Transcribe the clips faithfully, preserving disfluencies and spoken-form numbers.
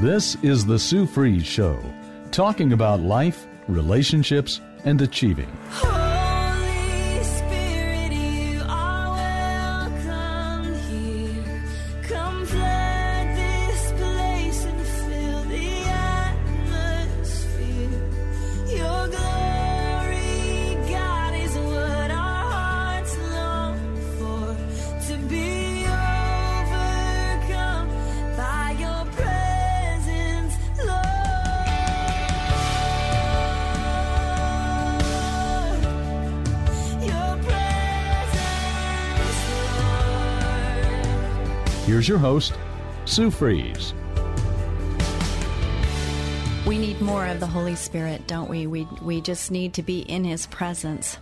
This is The Sue Fries Show, talking about life, relationships, and achieving. Holy Spirit, you are welcome here. Come flood this place and fill the atmosphere. Your glory, God, is what our hearts long for, to be overcome by your presence. Here's your host, Sue Fries. We need more of the Holy Spirit, don't we? We we just need to be in His presence.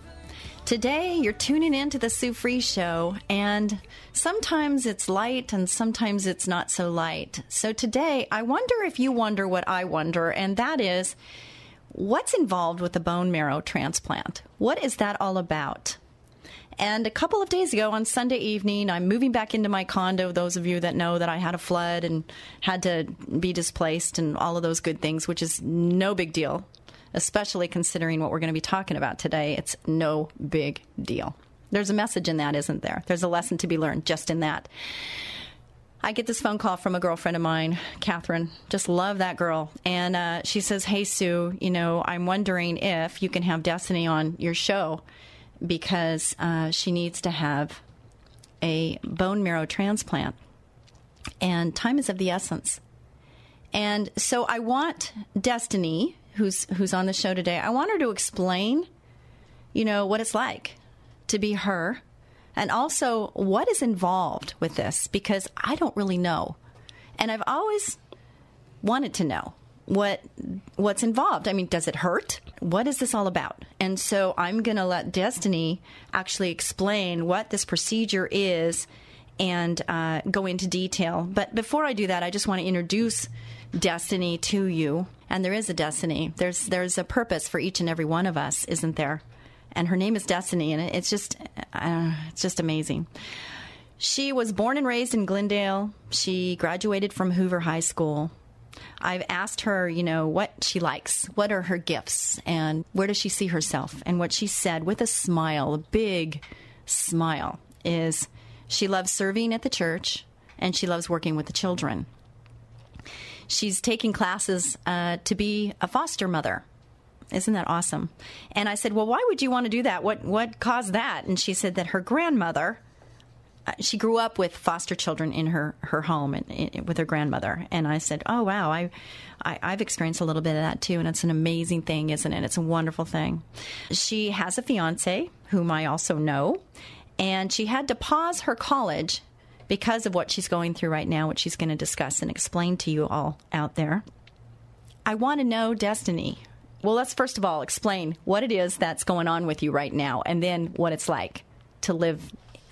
Today, you're tuning in to the Sue Fries Show, and sometimes it's light and sometimes it's not so light. So today, I wonder if you wonder what I wonder, and that is, what's involved with a bone marrow transplant? What is that all about? And a couple of days ago on Sunday evening, I'm moving back into my condo. Those of you that know that I had a flood and had to be displaced and all of those good things, which is no big deal, especially considering what we're going to be talking about today. It's no big deal. There's a message in that, isn't there? There's a lesson to be learned just in that. I get this phone call from a girlfriend of mine, Catherine. Just love that girl. And uh, she says, "Hey, Sue, you know, I'm wondering if you can have Destiny on your show, because uh, she needs to have a bone marrow transplant. And time is of the essence." And so I want Destiny, who's who's on the show today, I want her to explain, you know, what it's like to be her. And also, what is involved with this? Because I don't really know. And I've always wanted to know what what's involved. I mean, does it hurt? What is this all about? And so I'm going to let Destiny actually explain what this procedure is and uh, go into detail. But before I do that, I just want to introduce Destiny to you. And there is a Destiny. There's there's a purpose for each and every one of us, isn't there? And her name is Destiny, and it's just uh, it's just amazing. She was born and raised in Glendale. She graduated from Hoover High School. I've asked her, you know, what she likes, what are her gifts, and where does she see herself? And what she said with a smile, a big smile, is she loves serving at the church and she loves working with the children. She's taking classes uh, to be a foster mother. Isn't that awesome? And I said, "Well, why would you want to do that? What what caused that?" And she said that her grandmother, she grew up with foster children in her, her home and, and with her grandmother. And I said, "Oh, wow, I, I, I've experienced a little bit of that too. And it's an amazing thing, isn't it? It's a wonderful thing." She has a fiance, whom I also know. And she had to pause her college because of what she's going through right now, which she's going to discuss and explain to you all out there. I want to know, Destiny. Well, let's first of all explain what it is that's going on with you right now, and then what it's like to live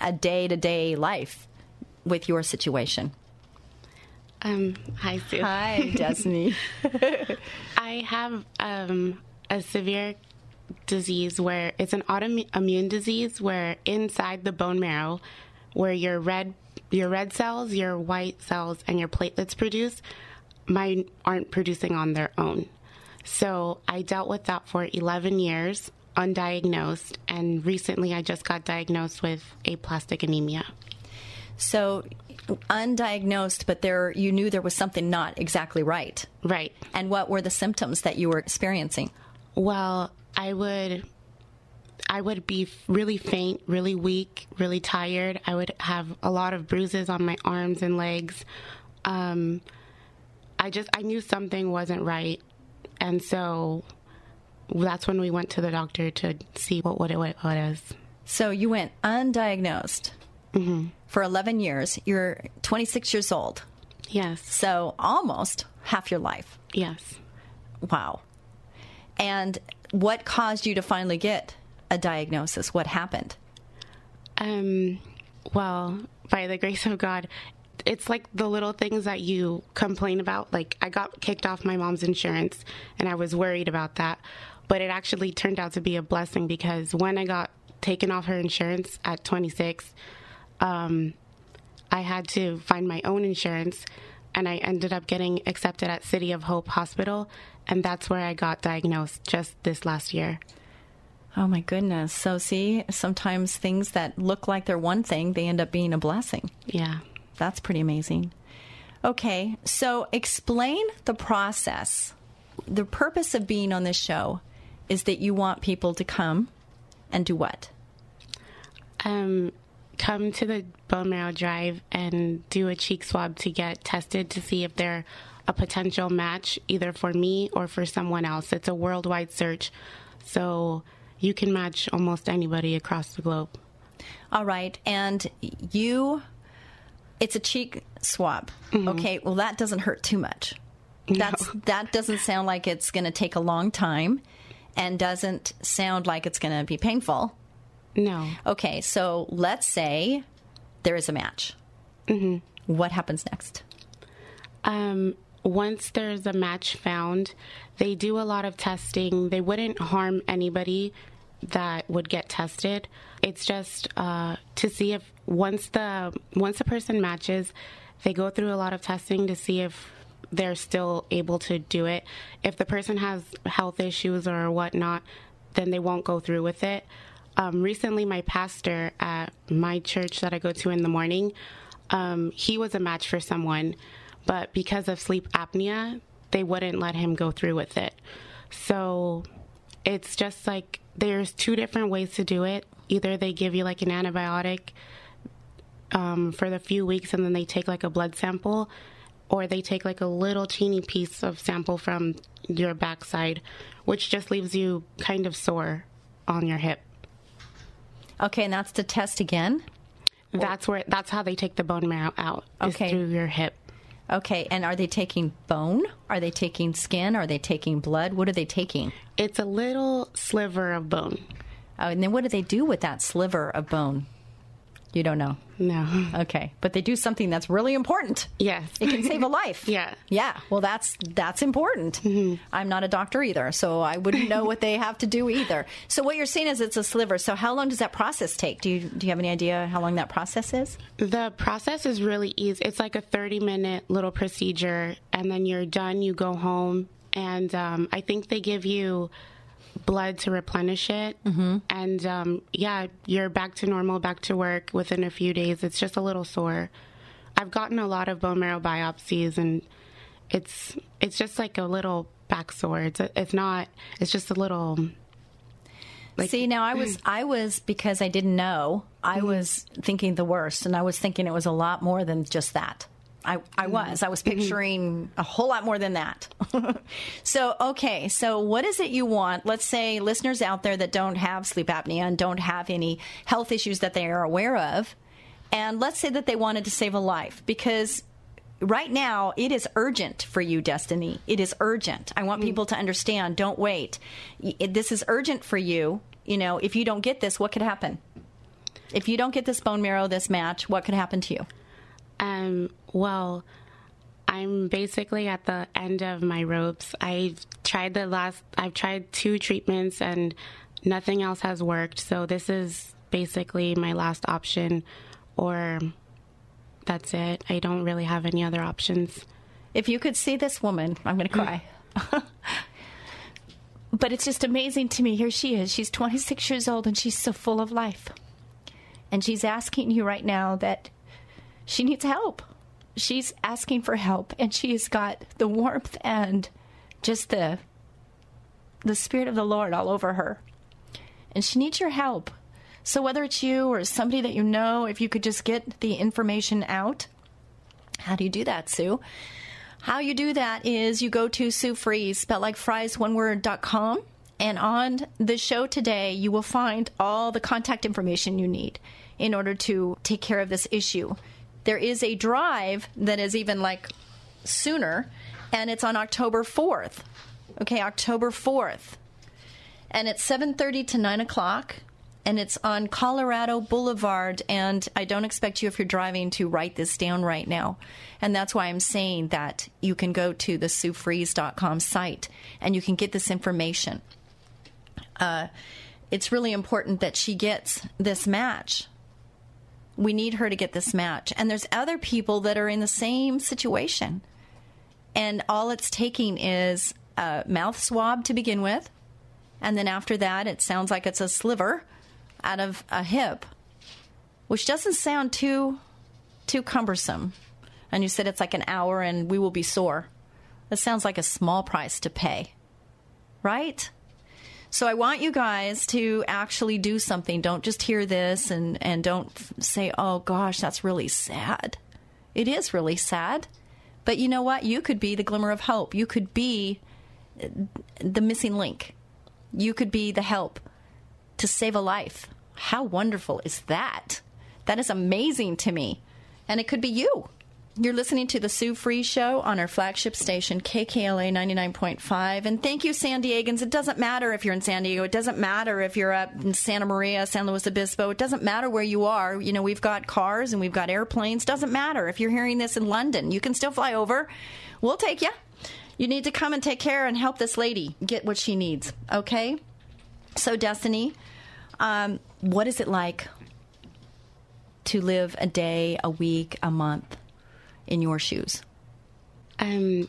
a day-to-day life with your situation. Um, hi, Sue. Hi, Destiny. I have um, a severe disease where it's an autoimmune disease where inside the bone marrow, where your red your red cells, your white cells, and your platelets produce, mine aren't producing on their own. So I dealt with that for eleven years. Undiagnosed, and recently I just got diagnosed with aplastic anemia. So undiagnosed, but there you knew there was something not exactly right. Right. And what were the symptoms that you were experiencing? Well, I would I would be really faint, really weak, really tired. I would have a lot of bruises on my arms and legs. Um, I just I knew something wasn't right, and so that's when we went to the doctor to see what, what it was. So you went undiagnosed. mm-hmm. for eleven years, you're twenty-six years old. Yes. So almost half your life. Yes. Wow. And what caused you to finally get a diagnosis? What happened? Um, well, by the grace of God, it's like the little things that you complain about. Like, I got kicked off my mom's insurance, and I was worried about that. But it actually turned out to be a blessing, because when I got taken off her insurance at twenty-six, um, I had to find my own insurance, and I ended up getting accepted at City of Hope Hospital, and that's where I got diagnosed just this last year. Oh, my goodness. So, see, sometimes things that look like they're one thing, they end up being a blessing. Yeah. That's pretty amazing. Okay, so explain the process. The purpose of being on this show is that you want people to come and do what? Um, come to the bone marrow drive and do a cheek swab to get tested to see if they're a potential match either for me or for someone else. It's a worldwide search, so you can match almost anybody across the globe. All right, and you... It's a cheek swab. Mm-hmm. Okay, well, that doesn't hurt too much. That's no. That doesn't sound like it's going to take a long time and doesn't sound like it's going to be painful. No. Okay, so let's say there is a match. Mm-hmm. What happens next? Um, once there's a match found, they do a lot of testing. They wouldn't harm anybody that would get tested. It's just uh, to see if once the once a person matches, they go through a lot of testing to see if they're still able to do it. If the person has health issues or whatnot, then they won't go through with it. Um, recently, my pastor at my church that I go to in the morning, um, he was a match for someone, but because of sleep apnea, they wouldn't let him go through with it. So it's just like there's two different ways to do it. Either they give you like an antibiotic um, for the few weeks and then they take like a blood sample, or they take like a little teeny piece of sample from your backside, which just leaves you kind of sore on your hip. Okay, and that's the test again? That's where that's how they take the bone marrow out, is okay. Through your hip. Okay, and are they taking bone? Are they taking skin? Are they taking blood? What are they taking? It's a little sliver of bone. Oh, and then what do they do with that sliver of bone? You don't know. No. Okay, but they do something that's really important. Yes. It can save a life. Yeah. Yeah, well, that's that's important. Mm-hmm. I'm not a doctor either, so I wouldn't know what they have to do either. So what you're saying is it's a sliver. So how long does that process take? Do you do you have any idea how long that process is? The process is really easy. It's like a thirty-minute little procedure, and then you're done. You go home, and um, I think they give you blood to replenish it. Mm-hmm. And um, yeah, you're back to normal, back to work within a few days. It's just a little sore. I've gotten a lot of bone marrow biopsies, and it's it's just like a little back sore. It's a, it's not. It's just a little. Like, see, now I was I was because I didn't know. I mm-hmm. was thinking the worst, and I was thinking it was a lot more than just that. I, I was. I was picturing a whole lot more than that. So, okay. So what is it you want? Let's say listeners out there that don't have sleep apnea and don't have any health issues that they are aware of. And let's say that they wanted to save a life, because right now it is urgent for you, Destiny. It is urgent. I want mm-hmm. people to understand. Don't wait. This is urgent for you. You know, if you don't get this, what could happen? If you don't get this bone marrow, this match, what could happen to you? Um, well, I'm basically at the end of my ropes. I've tried the last, I've tried two treatments and nothing else has worked. So this is basically my last option, or that's it. I don't really have any other options. If you could see this woman, I'm going to cry. But it's just amazing to me. Here she is. She's twenty-six years old and she's so full of life. And she's asking you right now that she needs help. She's asking for help, and she's got the warmth and just the the Spirit of the Lord all over her. And she needs your help. So whether it's you or somebody that you know, if you could just get the information out. How do you do that, Sue? How you do that is you go to Sue Fries, spelled like fries, one word, dot com, and on the show today, you will find all the contact information you need. in order to take care of this issue. There is a drive that is even like sooner, and it's on October fourth. Okay, October fourth. And it's seven thirty to nine o'clock, and it's on Colorado Boulevard, and I don't expect you, if you're driving, to write this down right now. And that's why I'm saying that you can go to the sue fries dot com site, and you can get this information. Uh, it's really important that she gets this match. We need her to get this match. And there's other people that are in the same situation. And all it's taking is a mouth swab to begin with. And then after that, it sounds like it's a sliver out of a hip, which doesn't sound too too cumbersome. And you said it's like an hour and we will be sore. That sounds like a small price to pay, right? So I want you guys to actually do something. Don't just hear this and, and don't say, oh, gosh, that's really sad. It is really sad. But you know what? You could be the glimmer of hope. You could be the missing link. You could be the help to save a life. How wonderful is that? That is amazing to me. And it could be you. You're listening to The Sue Fries Show on our flagship station, K K L A ninety-nine point five. And thank you, San Diegans. It doesn't matter if you're in San Diego. It doesn't matter if you're up in Santa Maria, San Luis Obispo. It doesn't matter where you are. You know, we've got cars and we've got airplanes. It doesn't matter. If you're hearing this in London, you can still fly over. We'll take you. You need to come and take care and help this lady get what she needs, okay? So, Destiny, um, what is it like to live a day, a week, a month in your shoes? Um,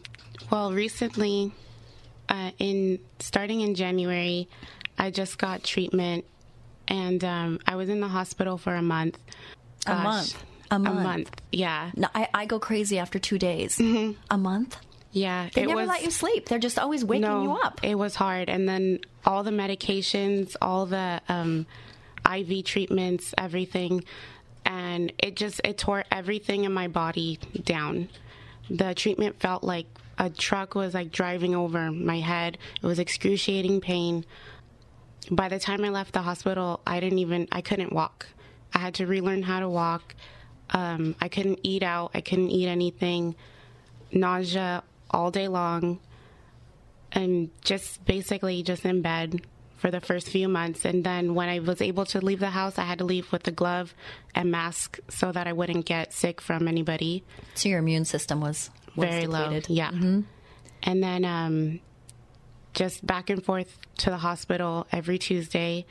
well, recently, uh, in starting in January, I just got treatment, and um, I was in the hospital for a month. Gosh, a month? A month. A month, yeah. No, I, I go crazy after two days. Mm-hmm. A month? Yeah. They never was, let you sleep. They're just always waking no, you up. It was hard. And then all the medications, all the um, I V treatments, everything. And it just, it tore everything in my body down. The treatment felt like a truck was like driving over my head. It was excruciating pain. By the time I left the hospital, I didn't even, I couldn't walk. I had to relearn how to walk. Um, I couldn't eat out. I couldn't eat anything. Nausea all day long, and just basically just in bed for the first few months. And then when I was able to leave the house, I had to leave with a glove and mask so that I wouldn't get sick from anybody. So your immune system was, was very depleted. Low. Yeah. Mm-hmm. And then um, just back and forth to the hospital every Tuesday,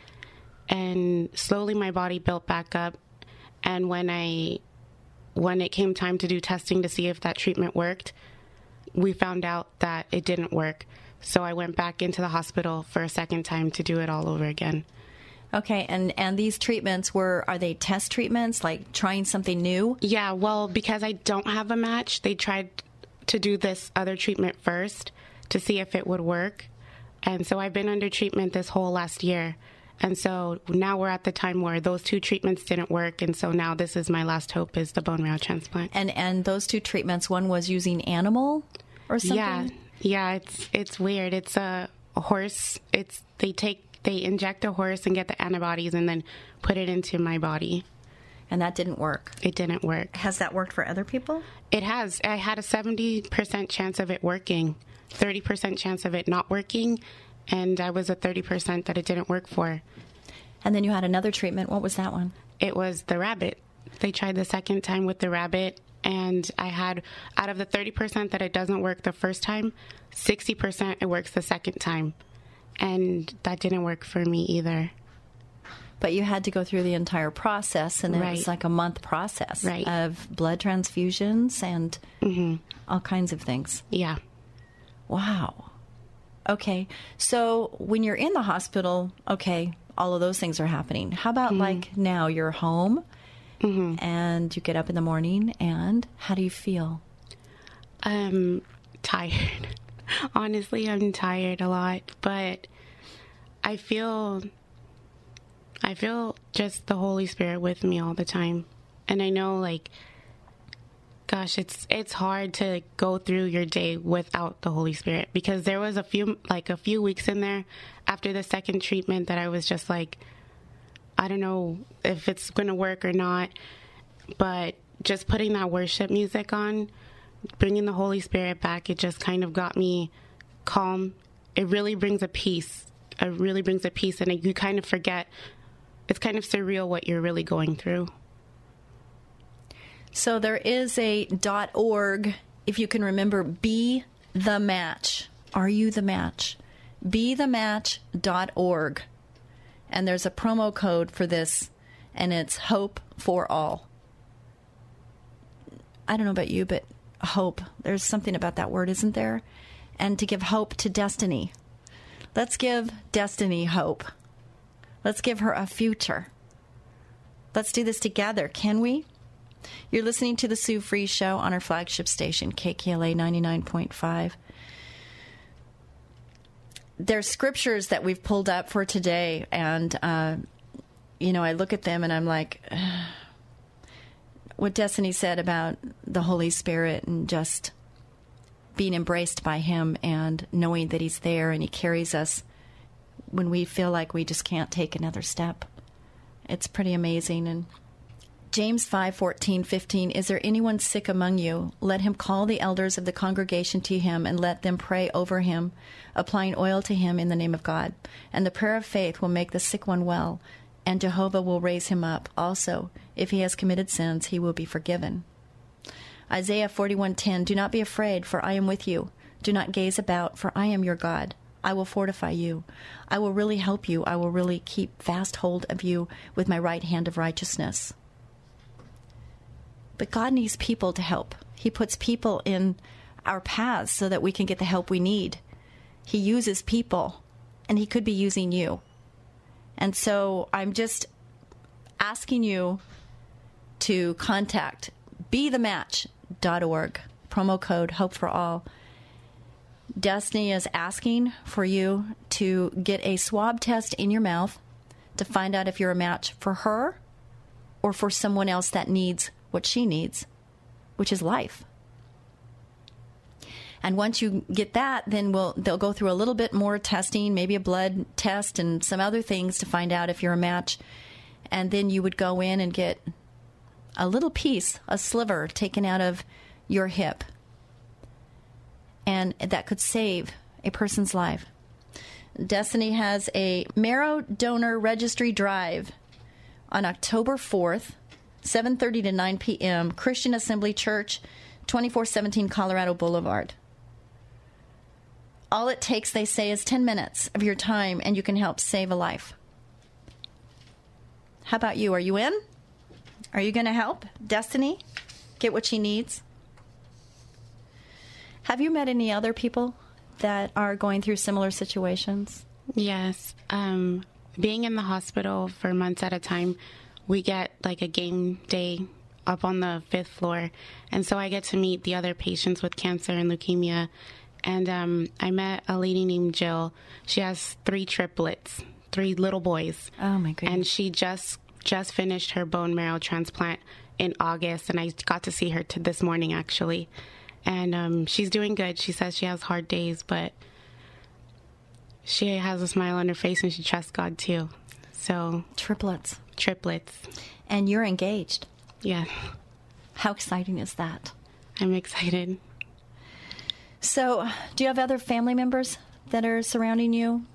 and slowly my body built back up. And when I, when it came time to do testing to see if that treatment worked, we found out that it didn't work. So I went back into the hospital for a second time to do it all over again. Okay, and, and these treatments were, are they test treatments, like trying something new? Yeah, well, because I don't have a match, they tried to do this other treatment first to see if it would work. And so I've been under treatment this whole last year. And so now we're at the time where those two treatments didn't work. And so now this is my last hope, is the bone marrow transplant. And and those two treatments, one was using animal or something? Yeah, yeah, it's it's weird. It's a, a horse. It's they take they inject a horse and get the antibodies and then put it into my body. And that didn't work. It didn't work. Has that worked for other people? It has. I had a seventy percent chance of it working, thirty percent chance of it not working. And I was at thirty percent that it didn't work for. And then you had another treatment. What was that one? It was the rabbit. They tried the second time with the rabbit. And I had, out of the thirty percent that it doesn't work the first time, sixty percent it works the second time. And that didn't work for me either. But you had to go through the entire process. And it right. was like a month process right. of blood transfusions and mm-hmm. all kinds of things. Yeah. Wow. Okay, so when you're in the hospital, okay, all of those things are happening. How about mm-hmm. like now you're home mm-hmm. and you get up in the morning, and how do you feel? I'm tired. Honestly, I'm tired a lot, but I feel, I feel just the Holy Spirit with me all the time. And I know, like, gosh, it's it's hard to go through your day without the Holy Spirit, because there was a few like a few weeks in there after the second treatment that I was just like, I don't know if it's going to work or not, but just putting that worship music on, bringing the Holy Spirit back, it just kind of got me calm. It really brings a peace. It really brings a peace, and it, you kind of forget. It's kind of surreal what you're really going through. So there is a .org, if you can remember, Be the Match. Are you the match? Be the match dot org. And there's a promo code for this, and it's Hope for All. I don't know about you, but hope. There's something about that word, isn't there? And to give hope to Destiny. Let's give Destiny hope. Let's give her a future. Let's do this together, can we? You're listening to The Sue Fries Show on our flagship station, K K L A ninety-nine point five. There's scriptures that we've pulled up for today, and, uh, you know, I look at them and I'm like, ugh. What Destiny said about the Holy Spirit and just being embraced by Him and knowing that He's there and He carries us when we feel like we just can't take another step. It's pretty amazing. And James five fourteen fifteen, is there anyone sick among you? Let him call the elders of the congregation to him and let them pray over him, applying oil to him in the name of God. And the prayer of faith will make the sick one well, and Jehovah will raise him up. Also, if he has committed sins, he will be forgiven. Isaiah forty-one ten, do not be afraid, for I am with you. Do not gaze about, for I am your God. I will fortify you. I will really help you. I will really keep fast hold of you with my right hand of righteousness. But God needs people to help. He puts people in our paths so that we can get the help we need. He uses people, and He could be using you. And so I'm just asking you to contact be the match dot org, promo code Hope for All. Destiny is asking for you to get a swab test in your mouth to find out if you're a match for her or for someone else that needs what she needs, which is life. And once you get that, then we'll they'll go through a little bit more testing, maybe a blood test and some other things to find out if you're a match. And then you would go in and get a little piece, a sliver, taken out of your hip. And that could save a person's life. Destiny has a marrow donor registry drive on October fourth, seven thirty to nine p.m., Christian Assembly Church, twenty-four seventeen Colorado Boulevard. All it takes, they say, is ten minutes of your time, and you can help save a life. How about you? Are you in? Are you going to help Destiny get what she needs? Have you met any other people that are going through similar situations? Yes. Um, being in the hospital for months at a time, we get like a game day up on the fifth floor. And so I get to meet the other patients with cancer and leukemia. And um, I met a lady named Jill. She has three triplets, three little boys. Oh, my goodness. And she just just finished her bone marrow transplant in August. And I got to see her t- this morning, actually. And um, she's doing good. She says she has hard days, but she has a smile on her face, and she trusts God, too. So Triplets. Triplets. And you're engaged. Yeah. How exciting is that? I'm excited. So, do you have other family members that are surrounding you?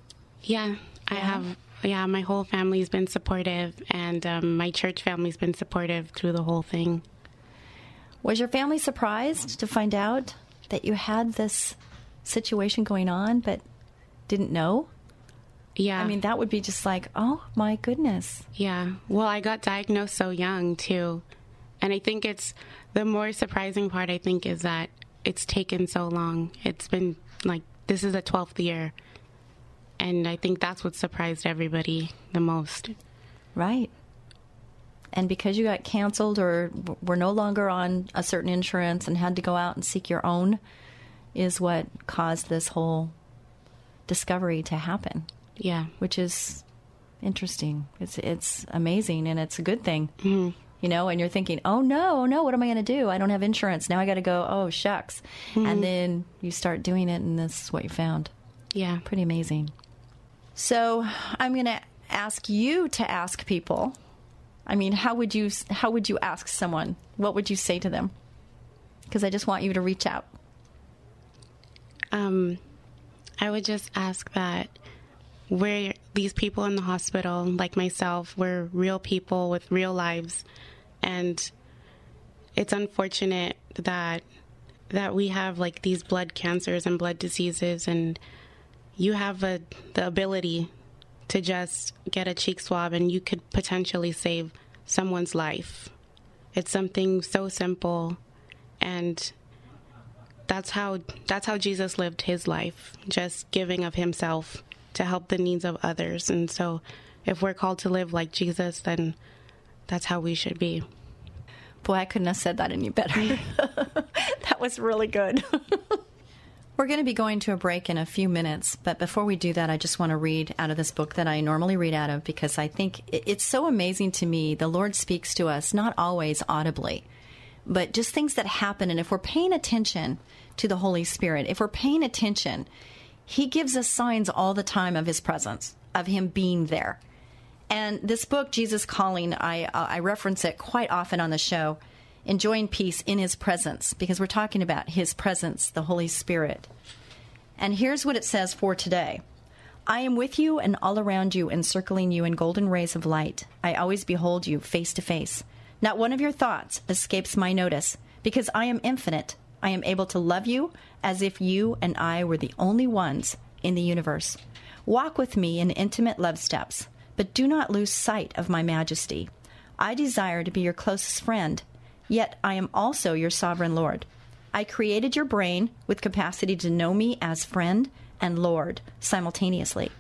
Yeah, yeah. I have. Yeah, my whole family's been supportive, and um, my church family's been supportive through the whole thing. Was your family surprised to find out that you had this situation going on but didn't know? Yeah. I mean, that would be just like, oh, my goodness. Yeah. Well, I got diagnosed so young, too. And I think it's the more surprising part, I think, is that it's taken so long. It's been like, this is the twelfth year. And I think that's what surprised everybody the most. Right. And because you got canceled or were no longer on a certain insurance and had to go out and seek your own is what caused this whole discovery to happen. Yeah. Which is interesting. It's it's amazing, and it's a good thing. Mm-hmm. You know, and you're thinking, oh, no, no, what am I going to do? I don't have insurance. Now I got to go, oh, shucks. Mm-hmm. And then you start doing it, and this is what you found. Yeah. Pretty amazing. So I'm going to ask you to ask people, I mean, how would you how would you ask someone? What would you say to them? Because I just want you to reach out. Um, I would just ask that we're these people in the hospital, like myself, we're real people with real lives, and it's unfortunate that that we have like these blood cancers and blood diseases, and you have a, the ability to just get a cheek swab and you could potentially save someone's life. It's something so simple, and that's how that's how Jesus lived his life, just giving of himself to help the needs of others. And so if we're called to live like Jesus, then that's how we should be. Boy, I couldn't have said that any better. That was really good. We're going to be going to a break in a few minutes, but before we do that, I just want to read out of this book that I normally read out of, because I think it's so amazing to me. The Lord speaks to us, not always audibly, but just things that happen. And if we're paying attention to the Holy Spirit, if we're paying attention, He gives us signs all the time of His presence, of Him being there. And this book, Jesus Calling, I, uh, I reference it quite often on the show. Enjoying peace in His presence, because we're talking about His presence, the Holy Spirit. And here's what it says for today. I am with you and all around you, encircling you in golden rays of light. I always behold you face to face. Not one of your thoughts escapes my notice, because I am infinite. I am able to love you as if you and I were the only ones in the universe. Walk with me in intimate love steps, but do not lose sight of my majesty. I desire to be your closest friend, yet I am also your sovereign Lord. I created your brain with capacity to know me as friend and Lord simultaneously.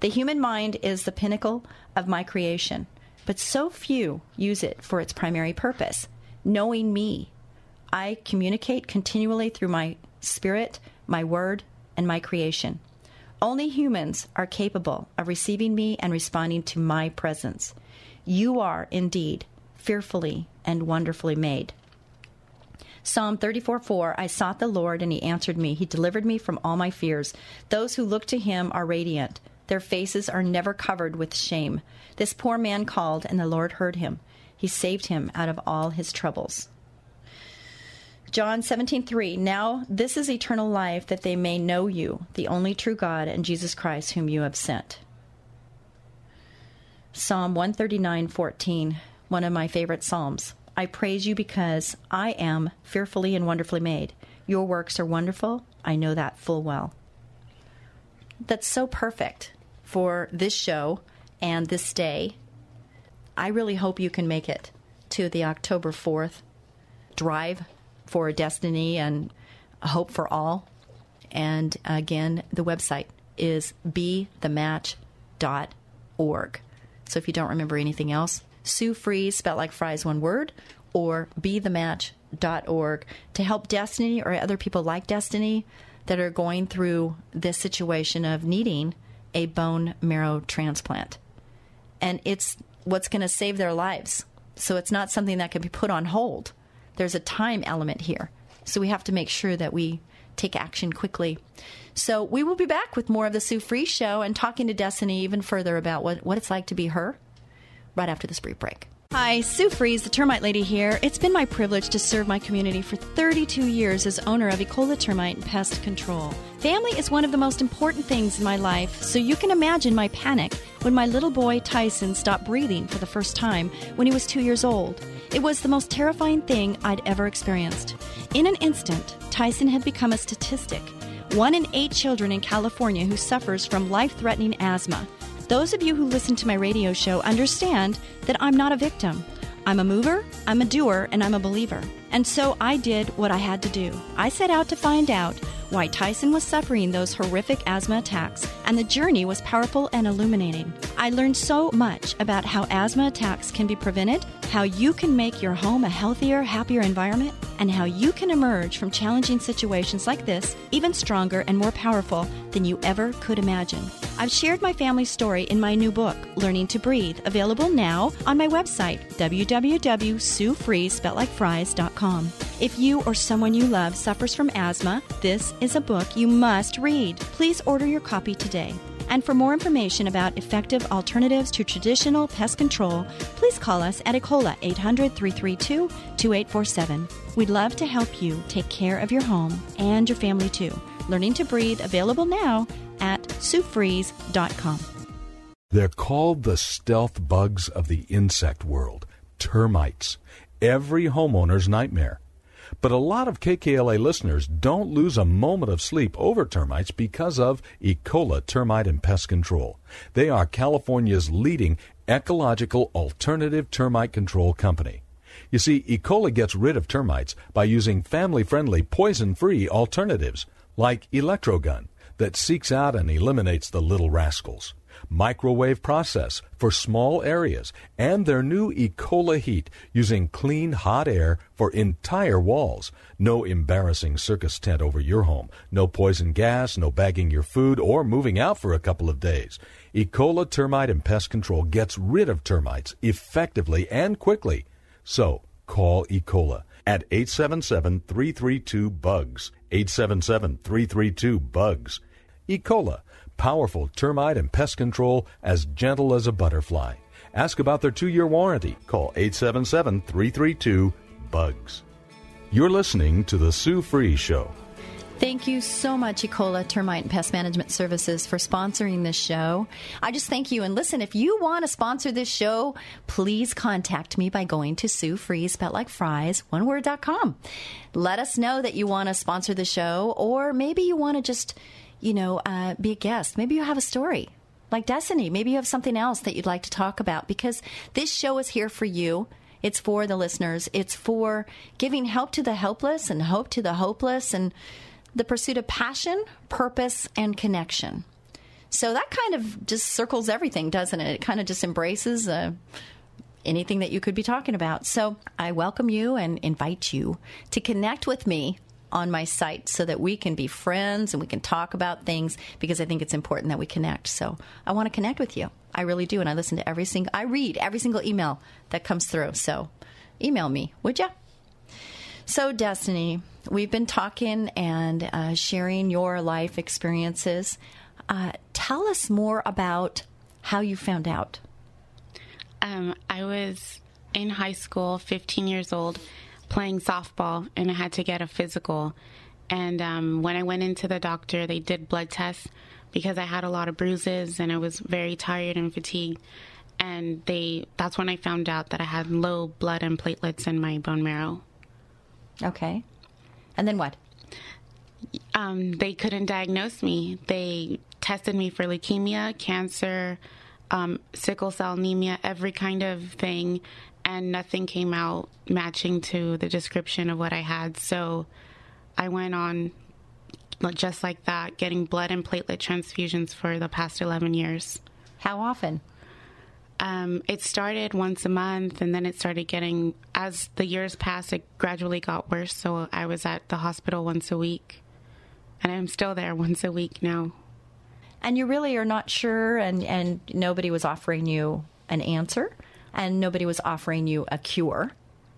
The human mind is the pinnacle of my creation, but so few use it for its primary purpose, knowing me. I communicate continually through my spirit, my word, and my creation. Only humans are capable of receiving me and responding to my presence. You are indeed fearfully and wonderfully made. Psalm thirty-four four, I sought the Lord and He answered me. He delivered me from all my fears. Those who look to Him are radiant. Their faces are never covered with shame. This poor man called and the Lord heard him. He saved him out of all his troubles. John seventeen three, now this is eternal life, that they may know you, the only true God, and Jesus Christ whom you have sent. Psalm one thirty-nine fourteen, one of my favorite psalms. I praise you because I am fearfully and wonderfully made. Your works are wonderful. I know that full well. That's so perfect for this show and this day. I really hope you can make it to the October fourth drive for destiny and hope for all. And again, the website is be the match dot org. So if you don't remember anything else, Sue Fries, spelled like fries, one word, or be the match dot org, to help Destiny or other people like Destiny that are going through this situation of needing a bone marrow transplant. And it's what's going to save their lives. So it's not something that can be put on hold. There's a time element here. So we have to make sure that we take action quickly. So we will be back with more of the Sue Fries Show and talking to Destiny even further about what, what it's like to be her, right after this brief break. Hi, Sue Fries, the Termite Lady here. It's been my privilege to serve my community for thirty-two years as owner of Ecola Termite and Pest Control. Family is one of the most important things in my life, so you can imagine my panic when my little boy Tyson stopped breathing for the first time when he was two years old. It was the most terrifying thing I'd ever experienced. In an instant, Tyson had become a statistic. One in eight children in California who suffers from life-threatening asthma. Those of you who listen to my radio show understand that I'm not a victim. I'm a mover, I'm a doer, and I'm a believer. And so I did what I had to do. I set out to find out why Tyson was suffering those horrific asthma attacks, and the journey was powerful and illuminating. I learned so much about how asthma attacks can be prevented, how you can make your home a healthier, happier environment, and how you can emerge from challenging situations like this even stronger and more powerful than you ever could imagine. I've shared my family's story in my new book, Learning to Breathe, available now on my website, w w w dot sue fries spelt like fries dot com. If you or someone you love suffers from asthma, this is a book you must read. Please order your copy today. And for more information about effective alternatives to traditional pest control, please call us at Ecola, eight hundred, three three two, two eight four seven. We'd love to help you take care of your home and your family too. Learning to Breathe, available now at sue fries dot com. They're called the stealth bugs of the insect world, termites. Every homeowner's nightmare. But a lot of K K L A listeners don't lose a moment of sleep over termites because of Ecola Termite and Pest Control. They are California's leading ecological alternative termite control company. You see, Ecola gets rid of termites by using family-friendly, poison-free alternatives like Electrogun that seeks out and eliminates the little rascals, microwave process for small areas, and their new Ecola Heat using clean, hot air for entire walls. No embarrassing circus tent over your home. No poison gas, no bagging your food, or moving out for a couple of days. Ecola Termite and Pest Control gets rid of termites effectively and quickly. So, call Ecola at eight seven seven, three three two, B U G S. eight seven seven, three three two, B U G S. Ecola. Powerful termite and pest control, as gentle as a butterfly. Ask about their two-year warranty. Call eight seven seven, three three two, B U G S. You're listening to The Sue Fries Show. Thank you so much, Ecola Termite and Pest Management Services, for sponsoring this show. I just thank you. And listen, if you want to sponsor this show, please contact me by going to Sue Fries, spelled like fries, one word, dot com. Let us know that you want to sponsor the show, or maybe you want to just... you know, uh, be a guest. Maybe you have a story like Destiny. Maybe you have something else that you'd like to talk about, because this show is here for you. It's for the listeners. It's for giving help to the helpless and hope to the hopeless and the pursuit of passion, purpose, and connection. So that kind of just circles everything, doesn't it? It kind of just embraces uh, anything that you could be talking about. So I welcome you and invite you to connect with me on my site so that we can be friends and we can talk about things, because I think it's important that we connect. So I want to connect with you. I really do. And I listen to every single, I read every single email that comes through. So email me, would you? So Destiny, we've been talking and uh, sharing your life experiences. Uh, tell us more about how you found out. Um, I was in high school, fifteen years old, playing softball, and I had to get a physical. And um, when I went into the doctor, they did blood tests because I had a lot of bruises and I was very tired and fatigued. And they that's when I found out that I had low blood and platelets in my bone marrow. Okay. And then what? Um, they couldn't diagnose me. They tested me for leukemia, cancer, um, sickle cell anemia, every kind of thing. And nothing came out matching to the description of what I had. So I went on just like that, getting blood and platelet transfusions for the past eleven years. How often? Um, it started once a month, and then it started getting, as the years passed, it gradually got worse. So I was at the hospital once a week, and I'm still there once a week now. And you really are not sure, and, and nobody was offering you an answer? And nobody was offering you a cure.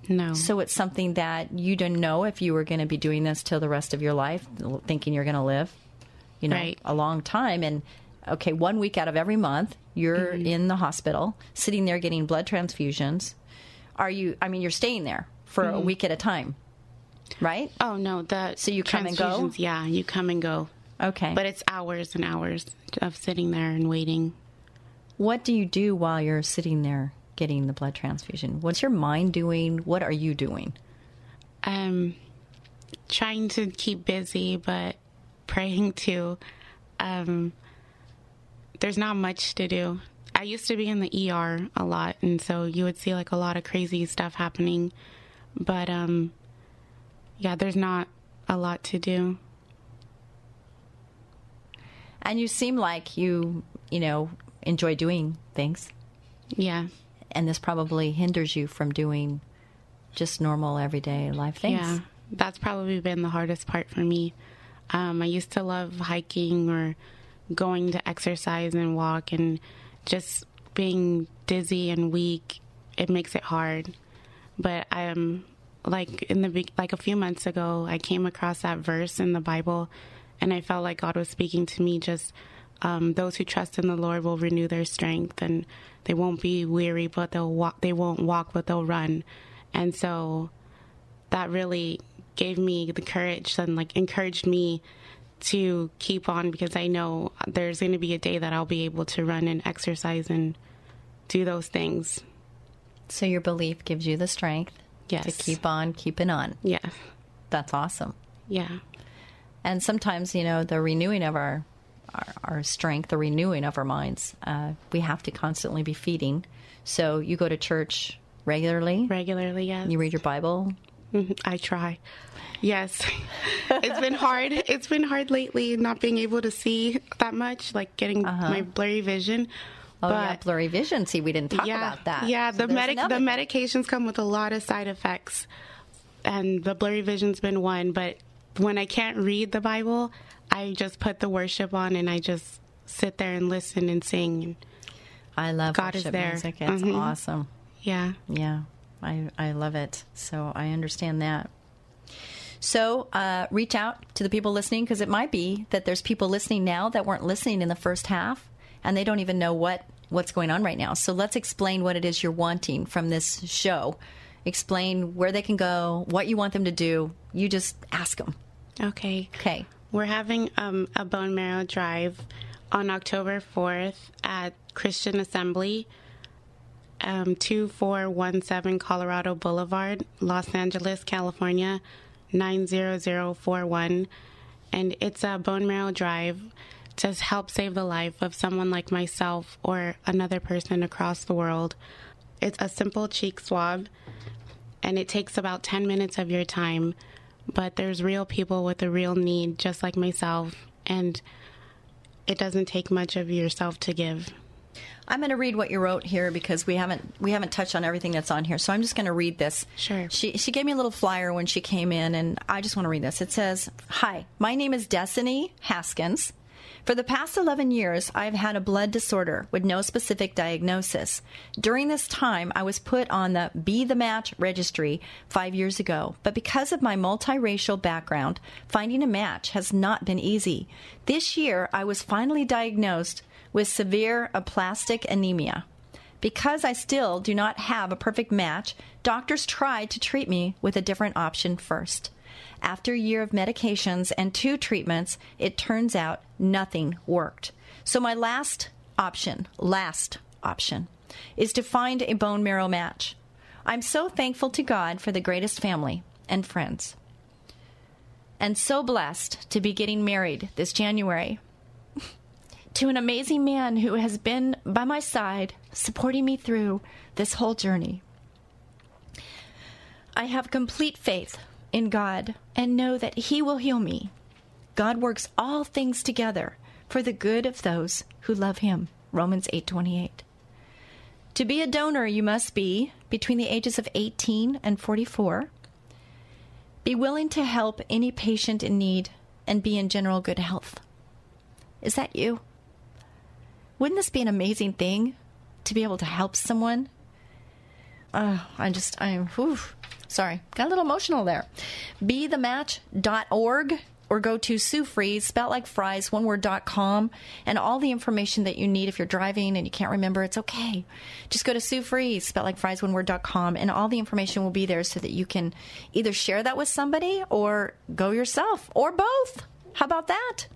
No. So it's something that you didn't know if you were going to be doing this till the rest of your life, thinking you're going to live, you know, right. a long time. And, okay, one week out of every month, you're mm-hmm. in the hospital, sitting there getting blood transfusions. Are you, I mean, you're staying there for mm-hmm. a week at a time, right? Oh, no. The so you come and go? Yeah, you come and go. Okay. But it's hours and hours of sitting there and waiting. What do you do while you're sitting there getting the blood transfusion? What's your mind doing? What are you doing? Um, trying to keep busy, but praying too. Um, there's not much to do. I used to be in the E R a lot, and so you would see like a lot of crazy stuff happening. But um, yeah, there's not a lot to do. And you seem like you, you know, enjoy doing things. Yeah. And this probably hinders you from doing just normal everyday life things. Yeah, that's probably been the hardest part for me. Um, I used to love hiking or going to exercise and walk, and just being dizzy and weak, it makes it hard. But um, like in the like a few months ago, I came across that verse in the Bible, and I felt like God was speaking to me, just Um, those who trust in the Lord will renew their strength, and they won't be weary, but they'll walk. They won't walk, but they'll run. And so that really gave me the courage and like encouraged me to keep on, because I know there's going to be a day that I'll be able to run and exercise and do those things. So your belief gives you the strength yes. to keep on keeping on. Yeah. That's awesome. Yeah. And sometimes, you know, the renewing of our Our, our strength, the renewing of our minds. Uh, we have to constantly be feeding. So you go to church regularly? Regularly, yes. You read your Bible? Mm-hmm. I try. Yes. It's been hard. It's been hard lately not being able to see that much, like getting uh-huh. my blurry vision. Oh, but, yeah, blurry vision. See, we didn't talk yeah, about that. Yeah, so the, medic- the medications come with a lot of side effects, and the blurry vision's been one. But when I can't read the Bible, I just put the worship on and I just sit there and listen and sing. I love God worship is there. Music. It's mm-hmm. awesome. Yeah. Yeah. I, I love it. So I understand that. So uh, reach out to the people listening, because it might be that there's people listening now that weren't listening in the first half, and they don't even know what, what's going on right now. So let's explain what it is you're wanting from this show. Explain where they can go, what you want them to do. You just ask them. Okay. Okay. We're having um, a bone marrow drive on October fourth at Christian Assembly, um, two four one seven Colorado Boulevard, Los Angeles, California, nine zero zero four one. And it's a bone marrow drive to help save the life of someone like myself or another person across the world. It's a simple cheek swab, and it takes about ten minutes of your time. But there's real people with a real need, just like myself, and it doesn't take much of yourself to give. I'm going to read what you wrote here, because we haven't we haven't touched on everything that's on here, so I'm just going to read this. Sure. She, she gave me a little flyer when she came in, and I just want to read this. It says, "Hi, my name is Destiny Haskins. For the past eleven years, I've had a blood disorder with no specific diagnosis. During this time, I was put on the Be the Match registry five years ago, but because of my multiracial background, finding a match has not been easy. This year, I was finally diagnosed with severe aplastic anemia. Because I still do not have a perfect match, doctors tried to treat me with a different option first. After a year of medications and two treatments, it turns out nothing worked. So my last option, last option, is to find a bone marrow match. I'm so thankful to God for the greatest family and friends, and so blessed to be getting married this January to an amazing man who has been by my side, supporting me through this whole journey. I have complete faith in God and know that He will heal me. God works all things together for the good of those who love Him." Romans eight twenty-eight. To be a donor, you must be between the ages of eighteen and forty-four. Be willing to help any patient in need, and be in general good health. Is that you? Wouldn't this be an amazing thing to be able to help someone? Oh, I just, I'm, whew. Sorry, got a little emotional there. be the match dot org, or go to Sue Fries, spelled like fries, one word, dot com, and all the information that you need. If you're driving and you can't remember, it's okay. Just go to Sue Fries, spelled like fries, one word, dot com, and all the information will be there so that you can either share that with somebody or go yourself, or both. How about that?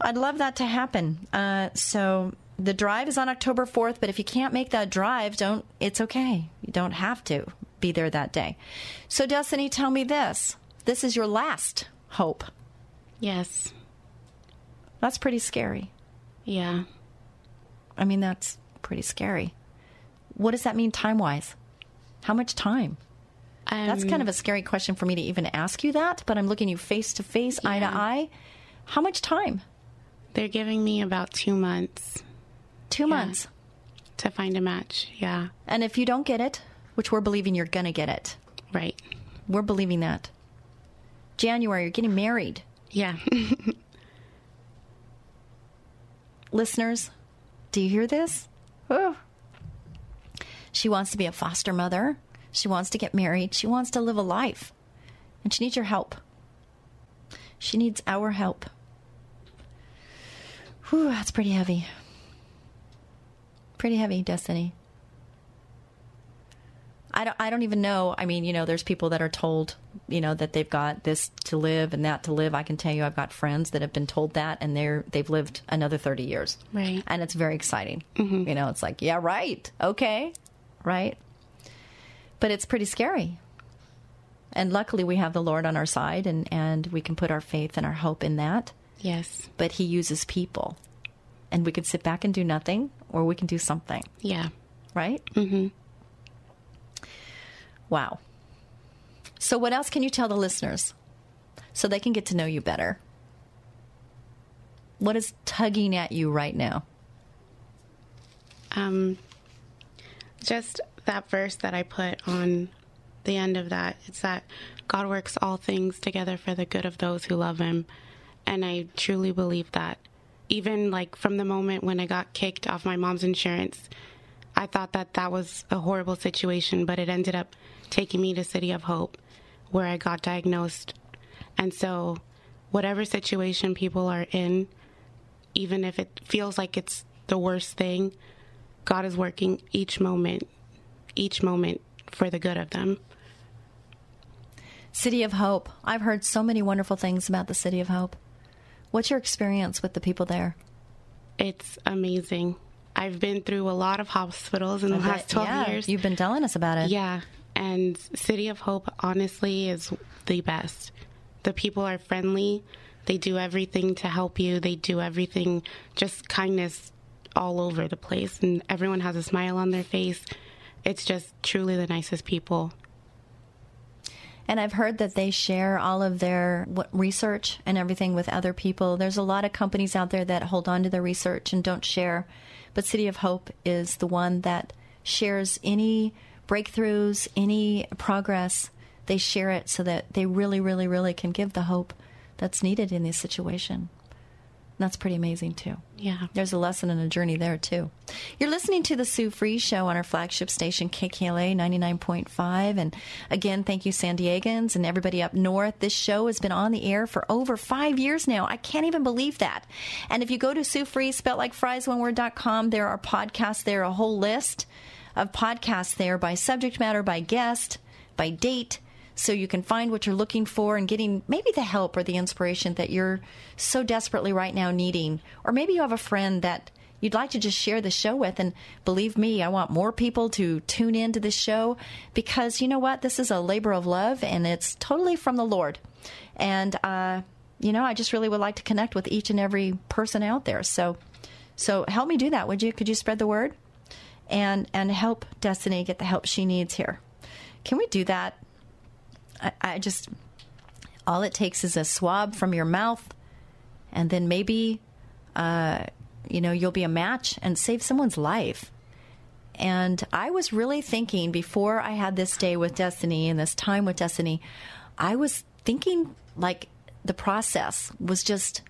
I'd love that to happen. Uh, so the drive is on October fourth, but if you can't make that drive, don't. It's okay. You don't have to be there that day. So Destiny, tell me this. This is your last hope. Yes. That's pretty scary. Yeah. I mean, that's pretty scary. What does that mean time-wise? How much time? Um, that's kind of a scary question for me to even ask you that, but I'm looking you face to face, eye to eye. How much time? They're giving me about two months. Two yeah. months? To find a match, yeah. And if you don't get it, which we're believing you're going to get it. Right. We're believing that. January, you're getting married. Yeah. Listeners, do you hear this? Oh. She wants to be a foster mother. She wants to get married. She wants to live a life. And she needs your help. She needs our help. Whew, that's pretty heavy. Pretty heavy, Destiny. I don't, I don't even know. I mean, you know, there's people that are told, you know, that they've got this to live and that to live. I can tell you I've got friends that have been told that, and they're, they've lived another thirty years. Right. And it's very exciting. Mm-hmm. You know, it's like, yeah, right. Okay. Right. But it's pretty scary. And luckily we have the Lord on our side, and, and we can put our faith and our hope in that. Yes. But he uses people, and we could sit back and do nothing, or we can do something. Yeah. Right. Mm-hmm. Wow. So what else can you tell the listeners so they can get to know you better? What is tugging at you right now? Um, just that verse that I put on the end of that. It's that God works all things together for the good of those who love him. And I truly believe that. Even like from the moment when I got kicked off my mom's insurance, I thought that that was a horrible situation, but it ended up taking me to City of Hope, where I got diagnosed. And so whatever situation people are in, even if it feels like it's the worst thing, God is working each moment, each moment for the good of them. City of Hope. I've heard so many wonderful things about the City of Hope. What's your experience with the people there? It's amazing. I've been through a lot of hospitals in the last twelve yeah, years. You've been telling us about it. Yeah. And City of Hope, honestly, is the best. The people are friendly. They do everything to help you. They do everything, just kindness all over the place. And everyone has a smile on their face. It's just truly the nicest people. And I've heard that they share all of their research and everything with other people. There's a lot of companies out there that hold on to their research and don't share. But City of Hope is the one that shares any breakthroughs, any progress. They share it so that they really, really, really can give the hope that's needed in this situation. And that's pretty amazing, too. Yeah. There's a lesson and a journey there, too. You're listening to The Sue Fries Show on our flagship station, K K L A ninety-nine point five. And again, thank you, San Diegans and everybody up north. This show has been on the air for over five years now. I can't even believe that. And if you go to Sue Fries, spelled like fries, one word, dot com, there are podcasts there, a whole list of podcasts there by subject matter, by guest, by date. So you can find what you're looking for and getting maybe the help or the inspiration that you're so desperately right now needing. Or maybe you have a friend that you'd like to just share the show with. And believe me, I want more people to tune into this show, because you know what? This is a labor of love, and it's totally from the Lord. And, uh, you know, I just really would like to connect with each and every person out there. So so help me do that, would you? Could you spread the word and and help Destiny get the help she needs here? Can we do that? I just, all it takes is a swab from your mouth, and then maybe, uh, you know, you'll be a match and save someone's life. And I was really thinking before I had this day with Destiny and this time with Destiny, I was thinking like the process was just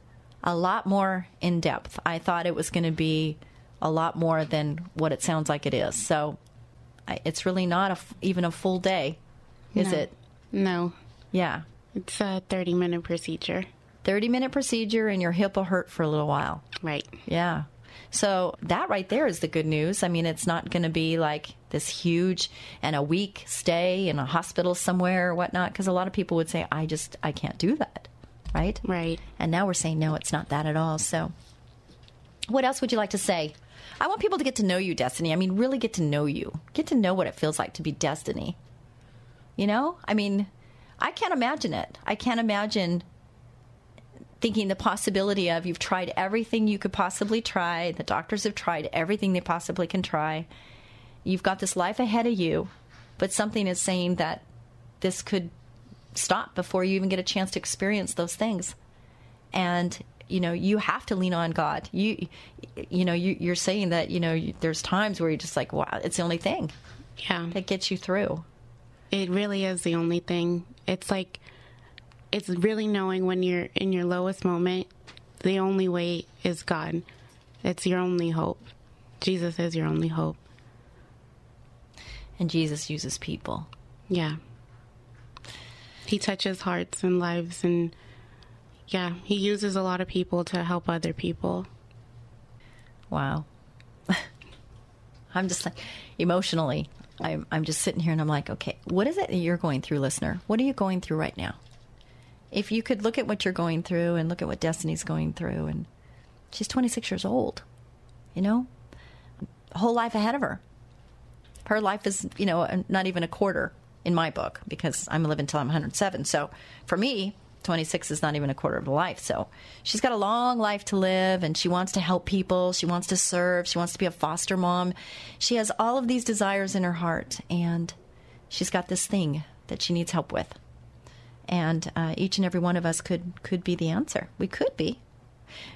a lot more in depth. I thought it was going to be a lot more than what it sounds like it is. So I, it's really not a, even a full day, is no. it? No. Yeah. It's a thirty-minute procedure. thirty-minute procedure, and your hip will hurt for a little while. Right. Yeah. So that right there is the good news. I mean, it's not going to be like this huge and a week stay in a hospital somewhere or whatnot, because a lot of people would say, I just, I can't do that. Right? Right. And now we're saying, no, it's not that at all. So what else would you like to say? I want people to get to know you, Destiny. I mean, really get to know you. Get to know what it feels like to be Destiny. You know, I mean, I can't imagine it. I can't imagine thinking the possibility of you've tried everything you could possibly try. The doctors have tried everything they possibly can try. You've got this life ahead of you, but something is saying that this could stop before you even get a chance to experience those things. And, you know, you have to lean on God. You, you know, you, you're saying that, you know, you, there's times where you're just like, wow, it's the only thing yeah. that gets you through. It really is the only thing. It's like, it's really knowing when you're in your lowest moment, the only way is God. It's your only hope. Jesus is your only hope. And Jesus uses people. Yeah. He touches hearts and lives, and yeah, he uses a lot of people to help other people. wow. I'm just like, emotionally, I'm, I'm just sitting here and I'm like, okay, what is it that you're going through, listener? What are you going through right now? If you could look at what you're going through and look at what Destiny's going through, and she's twenty-six years old, you know, a whole life ahead of her. Her life is, you know, not even a quarter in my book, because I'm living until I'm one hundred seven. So for me, twenty-six is not even a quarter of a life. So she's got a long life to live, and she wants to help people. She wants to serve. She wants to be a foster mom. She has all of these desires in her heart, and she's got this thing that she needs help with. And uh, each and every one of us could, could be the answer. We could be,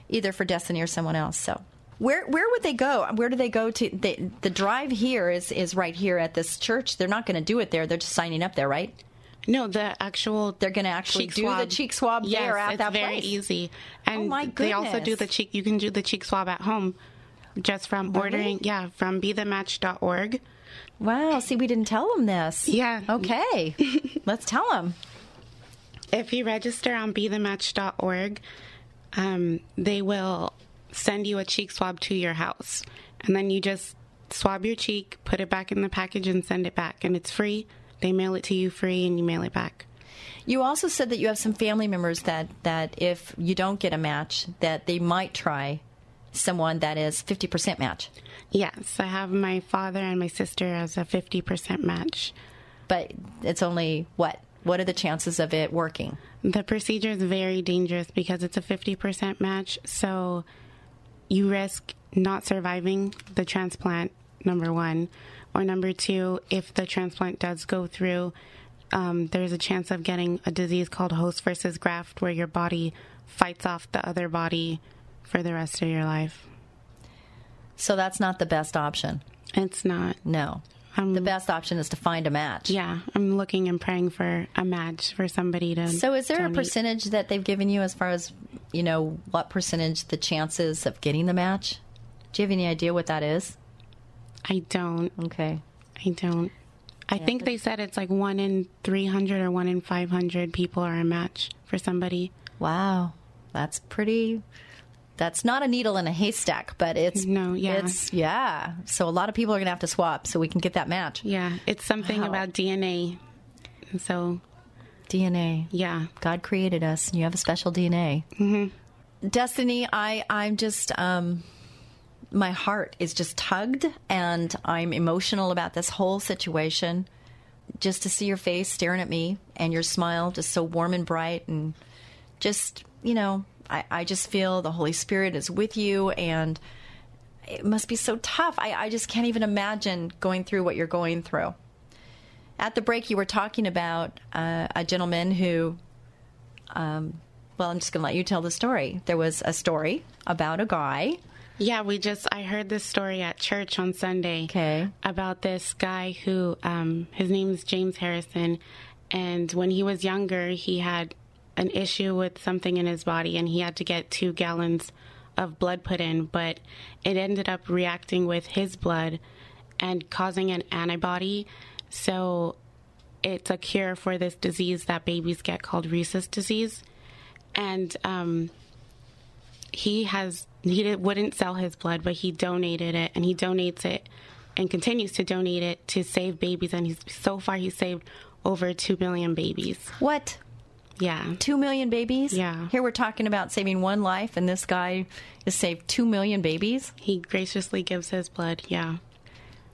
either for Destiny or someone else. So where where would they go? Where do they go to? They, the drive here is, is right here at this church. They're not going to do it there. They're just signing up there, right? No, the actual... They're going to actually do swab. the cheek swab yes, there at that place. Yes, it's very easy. And oh, my goodness. They also do the cheek... You can do the cheek swab at home just from ordering... Really? Yeah, from be the match dot org. Wow. See, we didn't tell them this. Yeah. Okay. Let's tell them. If you register on be the match dot org, um, they will send you a cheek swab to your house. And then you just swab your cheek, put it back in the package, and send it back. And it's free. They mail it to you free, and you mail it back. You also said that you have some family members that, that if you don't get a match, that they might try someone that is fifty percent match. Yes. I have my father and my sister as a fifty percent match. But it's only what? What are the chances of it working? The procedure is very dangerous because it's a fifty percent match. So you risk not surviving the transplant, number one. Or number two, if the transplant does go through, um, there's a chance of getting a disease called host versus graft, where your body fights off the other body for the rest of your life. So that's not the best option. It's not. No. Um, the best option is to find a match. Yeah, I'm looking and praying for a match for somebody to... So is there donate. a percentage that they've given you as far as, you know, what percentage the chances of getting the match? Do you have any idea what that is? I don't. Okay. I don't. I yeah, think they said it's like one in three hundred or one in five hundred people are a match for somebody. Wow. That's pretty... That's not a needle in a haystack, but it's... No, yeah. It's, yeah. So a lot of people are going to have to swap so we can get that match. Yeah. It's something wow. about D N A. So... D N A. Yeah. God created us, and you have a special D N A. Mm-hmm. Destiny, I, I'm just... Um, my heart is just tugged, and I'm emotional about this whole situation. Just to see your face staring at me, and your smile just so warm and bright, and just, you know... I, I just feel the Holy Spirit is with you, and it must be so tough. I, I just can't even imagine going through what you're going through. At the break, you were talking about uh, a gentleman who, um, well, I'm just going to let you tell the story. There was a story about a guy. Yeah, we just, I heard this story at church on Sunday. Okay. About this guy who, um, his name is James Harrison, and when he was younger, he had an issue with something in his body, and he had to get two gallons of blood put in, but it ended up reacting with his blood and causing an antibody. So it's a cure for this disease that babies get called rhesus disease. And um, he has he did, wouldn't sell his blood, but he donated it, and he donates it and continues to donate it to save babies. And he's so far he's saved over two million babies. What? Yeah. Two million babies? Yeah. Here we're talking about saving one life, and this guy has saved two million babies? He graciously gives his blood, yeah.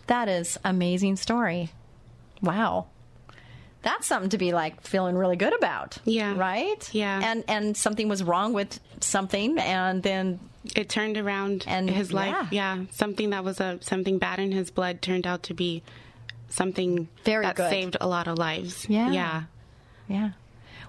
That is an amazing story. Wow. That's something to be, like, feeling really good about. Yeah. Right? Yeah. And and something was wrong with something, and then... It turned around and his life. Yeah. yeah. Something that was a something bad in his blood turned out to be something Very that good. saved a lot of lives. Yeah. Yeah. Yeah.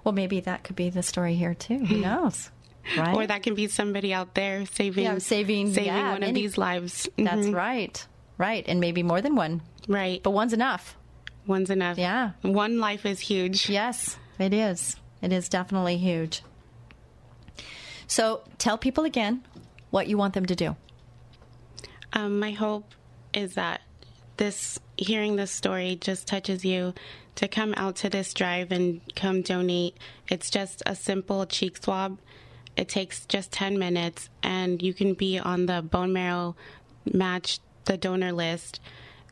Well, maybe that could be the story here, too. Who knows? Right? Or that can be somebody out there saving yeah, saving, saving yeah, one many, of these lives. Mm-hmm. That's right. Right. And maybe more than one. Right. But one's enough. One's enough. Yeah. One life is huge. Yes, it is. It is definitely huge. So tell people again what you want them to do. Um, my hope is that this hearing this story just touches you to come out to this drive and come donate. It's just a simple cheek swab, It takes just ten minutes, and you can be on the bone marrow match, the donor list,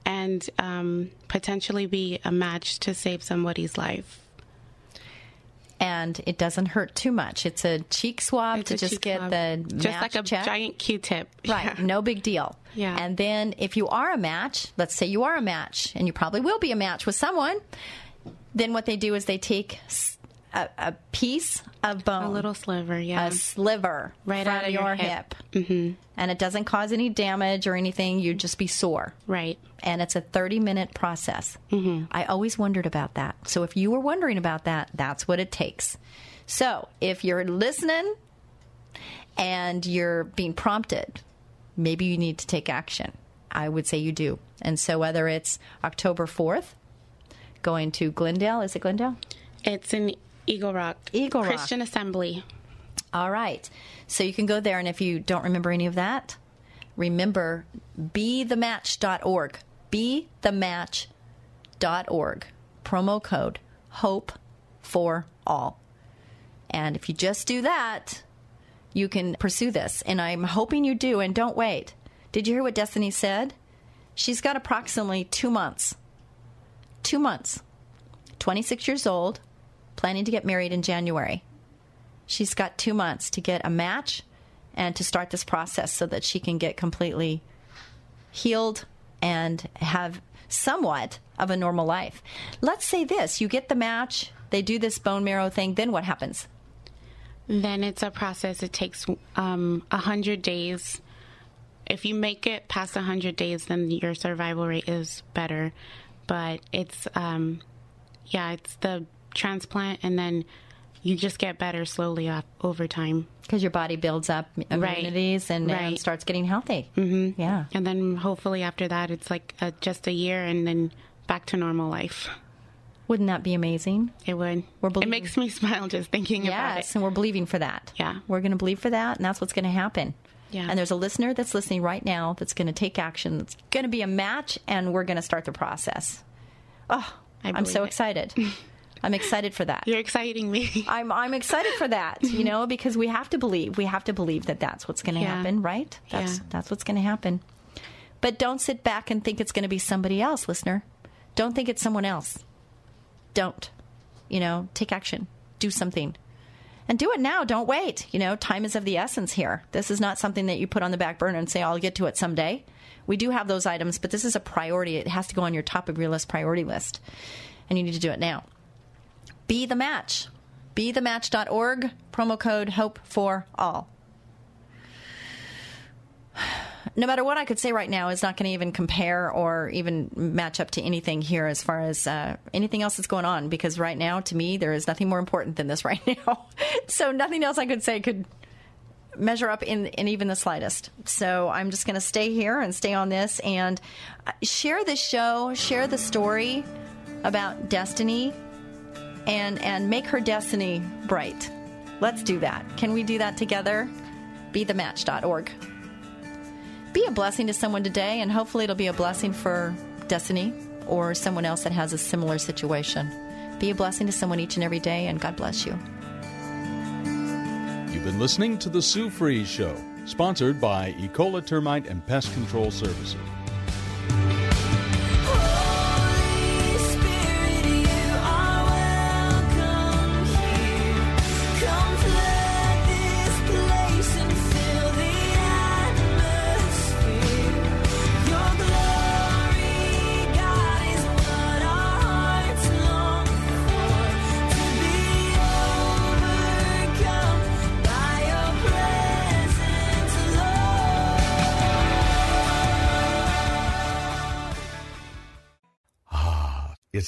and um, potentially be a match to save somebody's life. And it doesn't hurt too much. It's a cheek swab it's to just get swab. the just match like a check. Giant Q-tip. Right. Yeah. No big deal. Yeah. And then if you are a match, let's say you are a match, and you probably will be a match with someone, then what they do is they take a, a piece of bone. A little sliver, yeah. A sliver right out of your hip. hip. Mm-hmm. And it doesn't cause any damage or anything. You'd just be sore. Right. And it's a thirty-minute process. Mm-hmm. I always wondered about that. So if you were wondering about that, that's what it takes. So if you're listening and you're being prompted, maybe you need to take action. I would say you do. And so whether it's October fourth, going to Glendale. Is it Glendale? It's in Eagle Rock. Eagle Rock. Christian Assembly. All right. So you can go there. And if you don't remember any of that, remember be the match dot org. be the match dot org. Promo code HOPE for all. And if you just do that, you can pursue this. And I'm hoping you do. And don't wait. Did you hear what Destiny said? She's got approximately two months. Two months. twenty-six years old, planning to get married in January. She's got two months to get a match and to start this process so that she can get completely healed and have somewhat of a normal life. Let's say this, you get the match, they do this bone marrow thing, then what happens? Then it's a process. It takes um, one hundred days. If you make it past one hundred days, then your survival rate is better. But it's, um, yeah, it's the transplant, and then you just get better slowly off, over time. Because your body builds up immunities right. and, right. and starts getting healthy. Mm-hmm. Yeah. And then hopefully after that, it's like a, just a year and then back to normal life. Wouldn't that be amazing? It would. We're believing. It makes me smile just thinking yes, about it. Yes, and we're believing for that. Yeah. We're going to believe for that, and that's what's going to happen. Yeah. And there's a listener that's listening right now that's going to take action. It's going to be a match, and we're going to start the process. Oh, I'm so it. excited. I'm excited for that. You're exciting me. I'm I'm excited for that, you know, because we have to believe. We have to believe that that's what's going to yeah. happen, right? That's yeah. that's what's going to happen. But don't sit back and think it's going to be somebody else, listener. Don't think it's someone else. Don't. You know, take action. Do something. And do it now. Don't wait. You know, time is of the essence here. This is not something that you put on the back burner and say, I'll get to it someday. We do have those items, but this is a priority. It has to go on your top of your list priority list. And you need to do it now. Be the match. be the match dot org. Promo code HOPE for all. No matter what I could say right now is not going to even compare or even match up to anything here as far as uh, anything else that's going on. Because right now, to me, there is nothing more important than this right now. So nothing else I could say could measure up in, in even the slightest. So I'm just going to stay here and stay on this and share this show, share the story about Destiny and, and make her destiny bright. Let's do that. Can we do that together? be the match dot org. Be a blessing to someone today, and hopefully it'll be a blessing for Destiny or someone else that has a similar situation. Be a blessing to someone each and every day, and God bless you. You've been listening to The Sue Fries Show, sponsored by Ecola Termite and Pest Control Services. It's